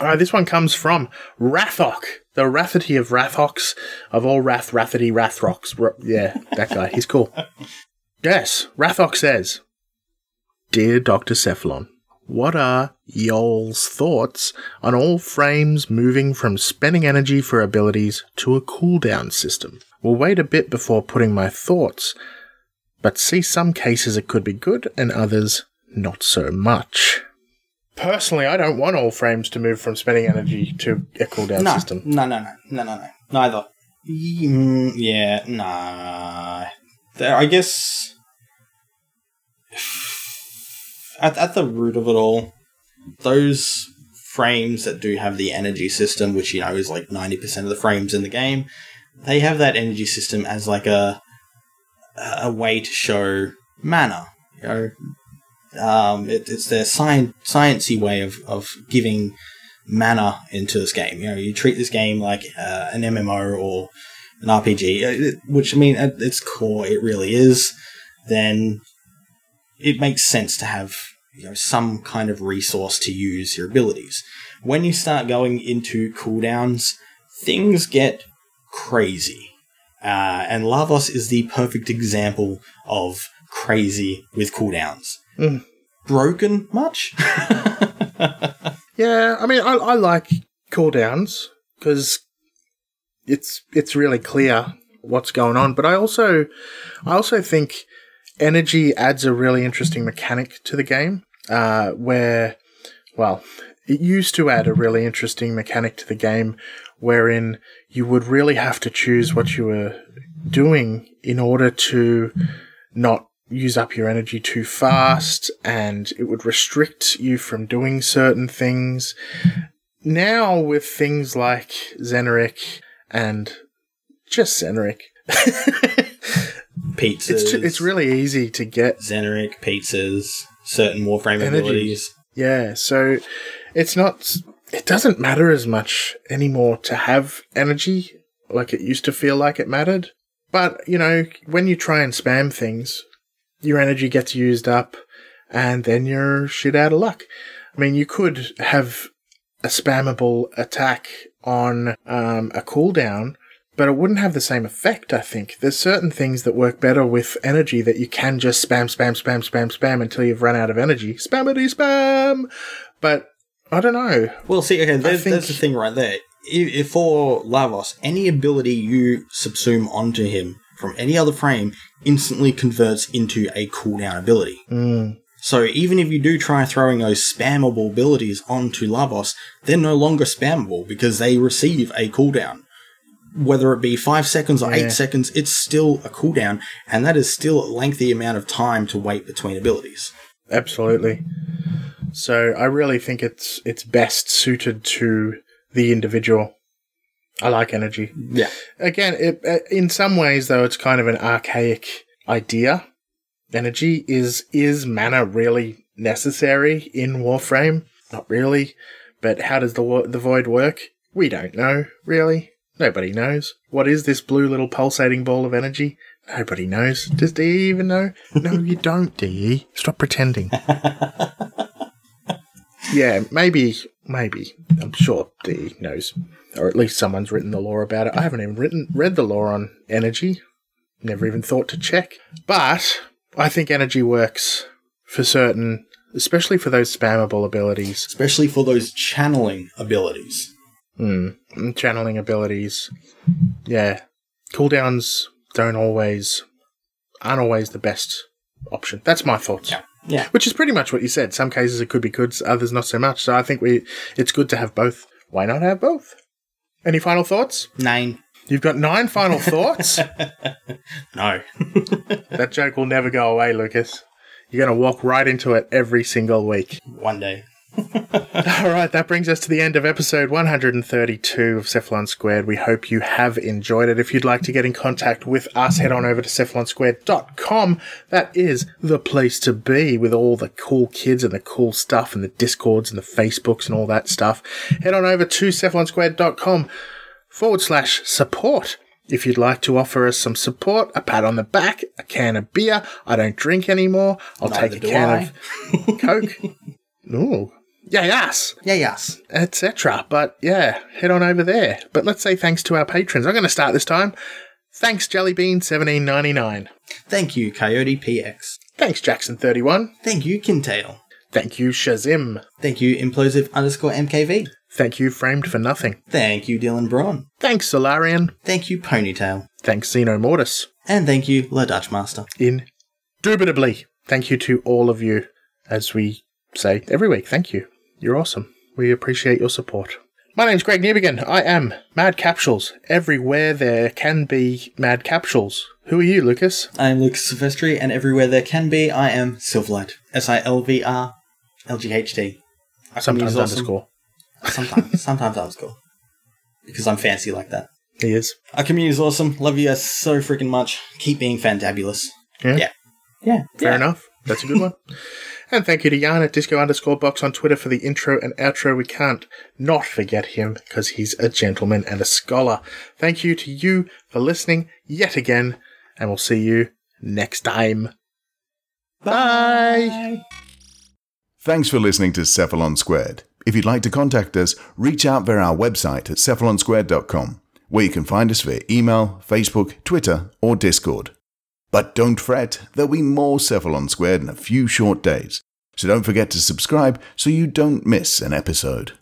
All right, this one comes from Rathok, the Ratherty of Rathoks, of all Rath, Ratherty, Rathrocks. R- yeah, that guy. He's cool. Yes, Rathok says, Dear Doctor Cephalon, what are y'all's thoughts on all frames moving from spending energy for abilities to a cooldown system? We'll wait a bit before putting my thoughts, but see, some cases it could be good and others not so much. Personally, I don't want all frames to move from spending energy to a cooldown no, system. No, no, no, no, no, no, neither. Mm, yeah, nah. There, I guess... At, at the root of it all, those frames that do have the energy system, which, you know, is like ninety percent of the frames in the game, they have that energy system as like a a way to show mana. You know, um, it, it's their sci- sciencey way of, of giving mana into this game. You know, you treat this game like uh, an M M O or an R P G, which, I mean, at its core, it really is. Then it makes sense to have, you know, some kind of resource to use your abilities. When you start going into cooldowns, things get crazy. Uh, and Lavos is the perfect example of crazy with cooldowns. Mm. Broken much? Yeah, I mean, I, I like cooldowns because it's it's really clear what's going on. But I also, I also think energy adds a really interesting mechanic to the game, uh, where, well, it used to add a really interesting mechanic to the game wherein you would really have to choose what you were doing in order to not use up your energy too fast, and it would restrict you from doing certain things. Now, with things like Zenerik and just Zenerik... Pizzas. It's, too, it's really easy to get Zenerik, pizzas, certain Warframe energy. Abilities. Yeah, so it's not. It doesn't matter as much anymore to have energy like it used to feel like it mattered. But, you know, when you try and spam things, your energy gets used up, and then you're shit out of luck. I mean, you could have a spammable attack on um, a cooldown, but it wouldn't have the same effect, I think. There's certain things that work better with energy that you can just spam, spam, spam, spam, spam until you've run out of energy. Spammity spam! But I don't know. Well, see, okay, there's, think- there's the thing right there. if for Lavos, any ability you subsume onto him from any other frame instantly converts into a cooldown ability. Mm. So even if you do try throwing those spammable abilities onto Lavos, they're no longer spammable because they receive a cooldown. Whether it be five seconds or yeah. eight seconds, it's still a cooldown, and that is still a lengthy amount of time to wait between abilities. Absolutely. So I really think it's it's best suited to the individual. I like energy. Yeah. Again, it, in some ways, though, it's kind of an archaic idea. Energy is is mana really necessary in Warframe? Not really. But how does the the void work? We don't know, really. Nobody knows. What is this blue little pulsating ball of energy? Nobody knows. Does D E even know? No, you don't, D E. Stop pretending. Yeah, maybe, maybe. I'm sure D E knows. Or at least someone's written the lore about it. I haven't even written read the lore on energy. Never even thought to check. But I think energy works for certain, especially for those spammable abilities. Especially for those channeling abilities. Hmm. Channeling abilities. Yeah. Cooldowns don't always, aren't always the best option. That's my thoughts. Yeah. Yeah. Which is pretty much what you said. Some cases it could be good, others not so much. So I think we, it's good to have both. Why not have both? Any final thoughts? Nine. You've got nine final thoughts? No. That joke will never go away, Lucas. You're going to walk right into it every single week. One day. All right, that brings us to the end of episode one hundred thirty-two of Cephalon Squared. We hope you have enjoyed it. If you'd like to get in contact with us, head on over to Cephalon Squared dot com. That is the place to be with all the cool kids and the cool stuff and the Discords and the Facebooks and all that stuff. Head on over to Cephalon Squared dot com forward slash support. If you'd like to offer us some support, a pat on the back, a can of beer. I don't drink anymore. I'll Neither take a can I. of Coke. Ooh. Yeah, yes. Yeah, yes. Etc. But yeah, head on over there. But let's say thanks to our patrons. I'm going to start this time. Thanks, Jellybean seventeen ninety-nine. Thank you, Coyote P X. Thanks, Jackson thirty-one. Thank you, Kintail. Thank you, Shazim. Thank you, Implosive underscore M K V. Thank you, Framed for Nothing. Thank you, Dylan Braun. Thanks, Solarian. Thank you, Ponytail. Thanks, Xenomortis. And thank you, La Dutchmaster. Indubitably. Thank you to all of you, as we say every week. Thank you. You're awesome. We appreciate your support. My name's Greg Niebigan. I am Mad Capsules. Everywhere there can be Mad Capsules. Who are you, Lucas? I am Lucas Silvestri, and everywhere there can be, I am Silvlight. S I L V R L G H T. Sometimes awesome. underscore. Sometimes. Sometimes underscore. Because I'm fancy like that. He is. Our community's awesome. Love you guys so freaking much. Keep being fantabulous. Yeah. Yeah. yeah. Fair yeah. enough. That's a good one. And thank you to Jan at disco underscore box on Twitter for the intro and outro. We can't not forget him because he's a gentleman and a scholar. Thank you to you for listening yet again, and we'll see you next time. Bye! Thanks for listening to Cephalon Squared. If you'd like to contact us, reach out via our website at Cephalon Squared dot com, where you can find us via email, Facebook, Twitter, or Discord. But don't fret, there'll be more Cephalon Squared in a few short days, so don't forget to subscribe so you don't miss an episode.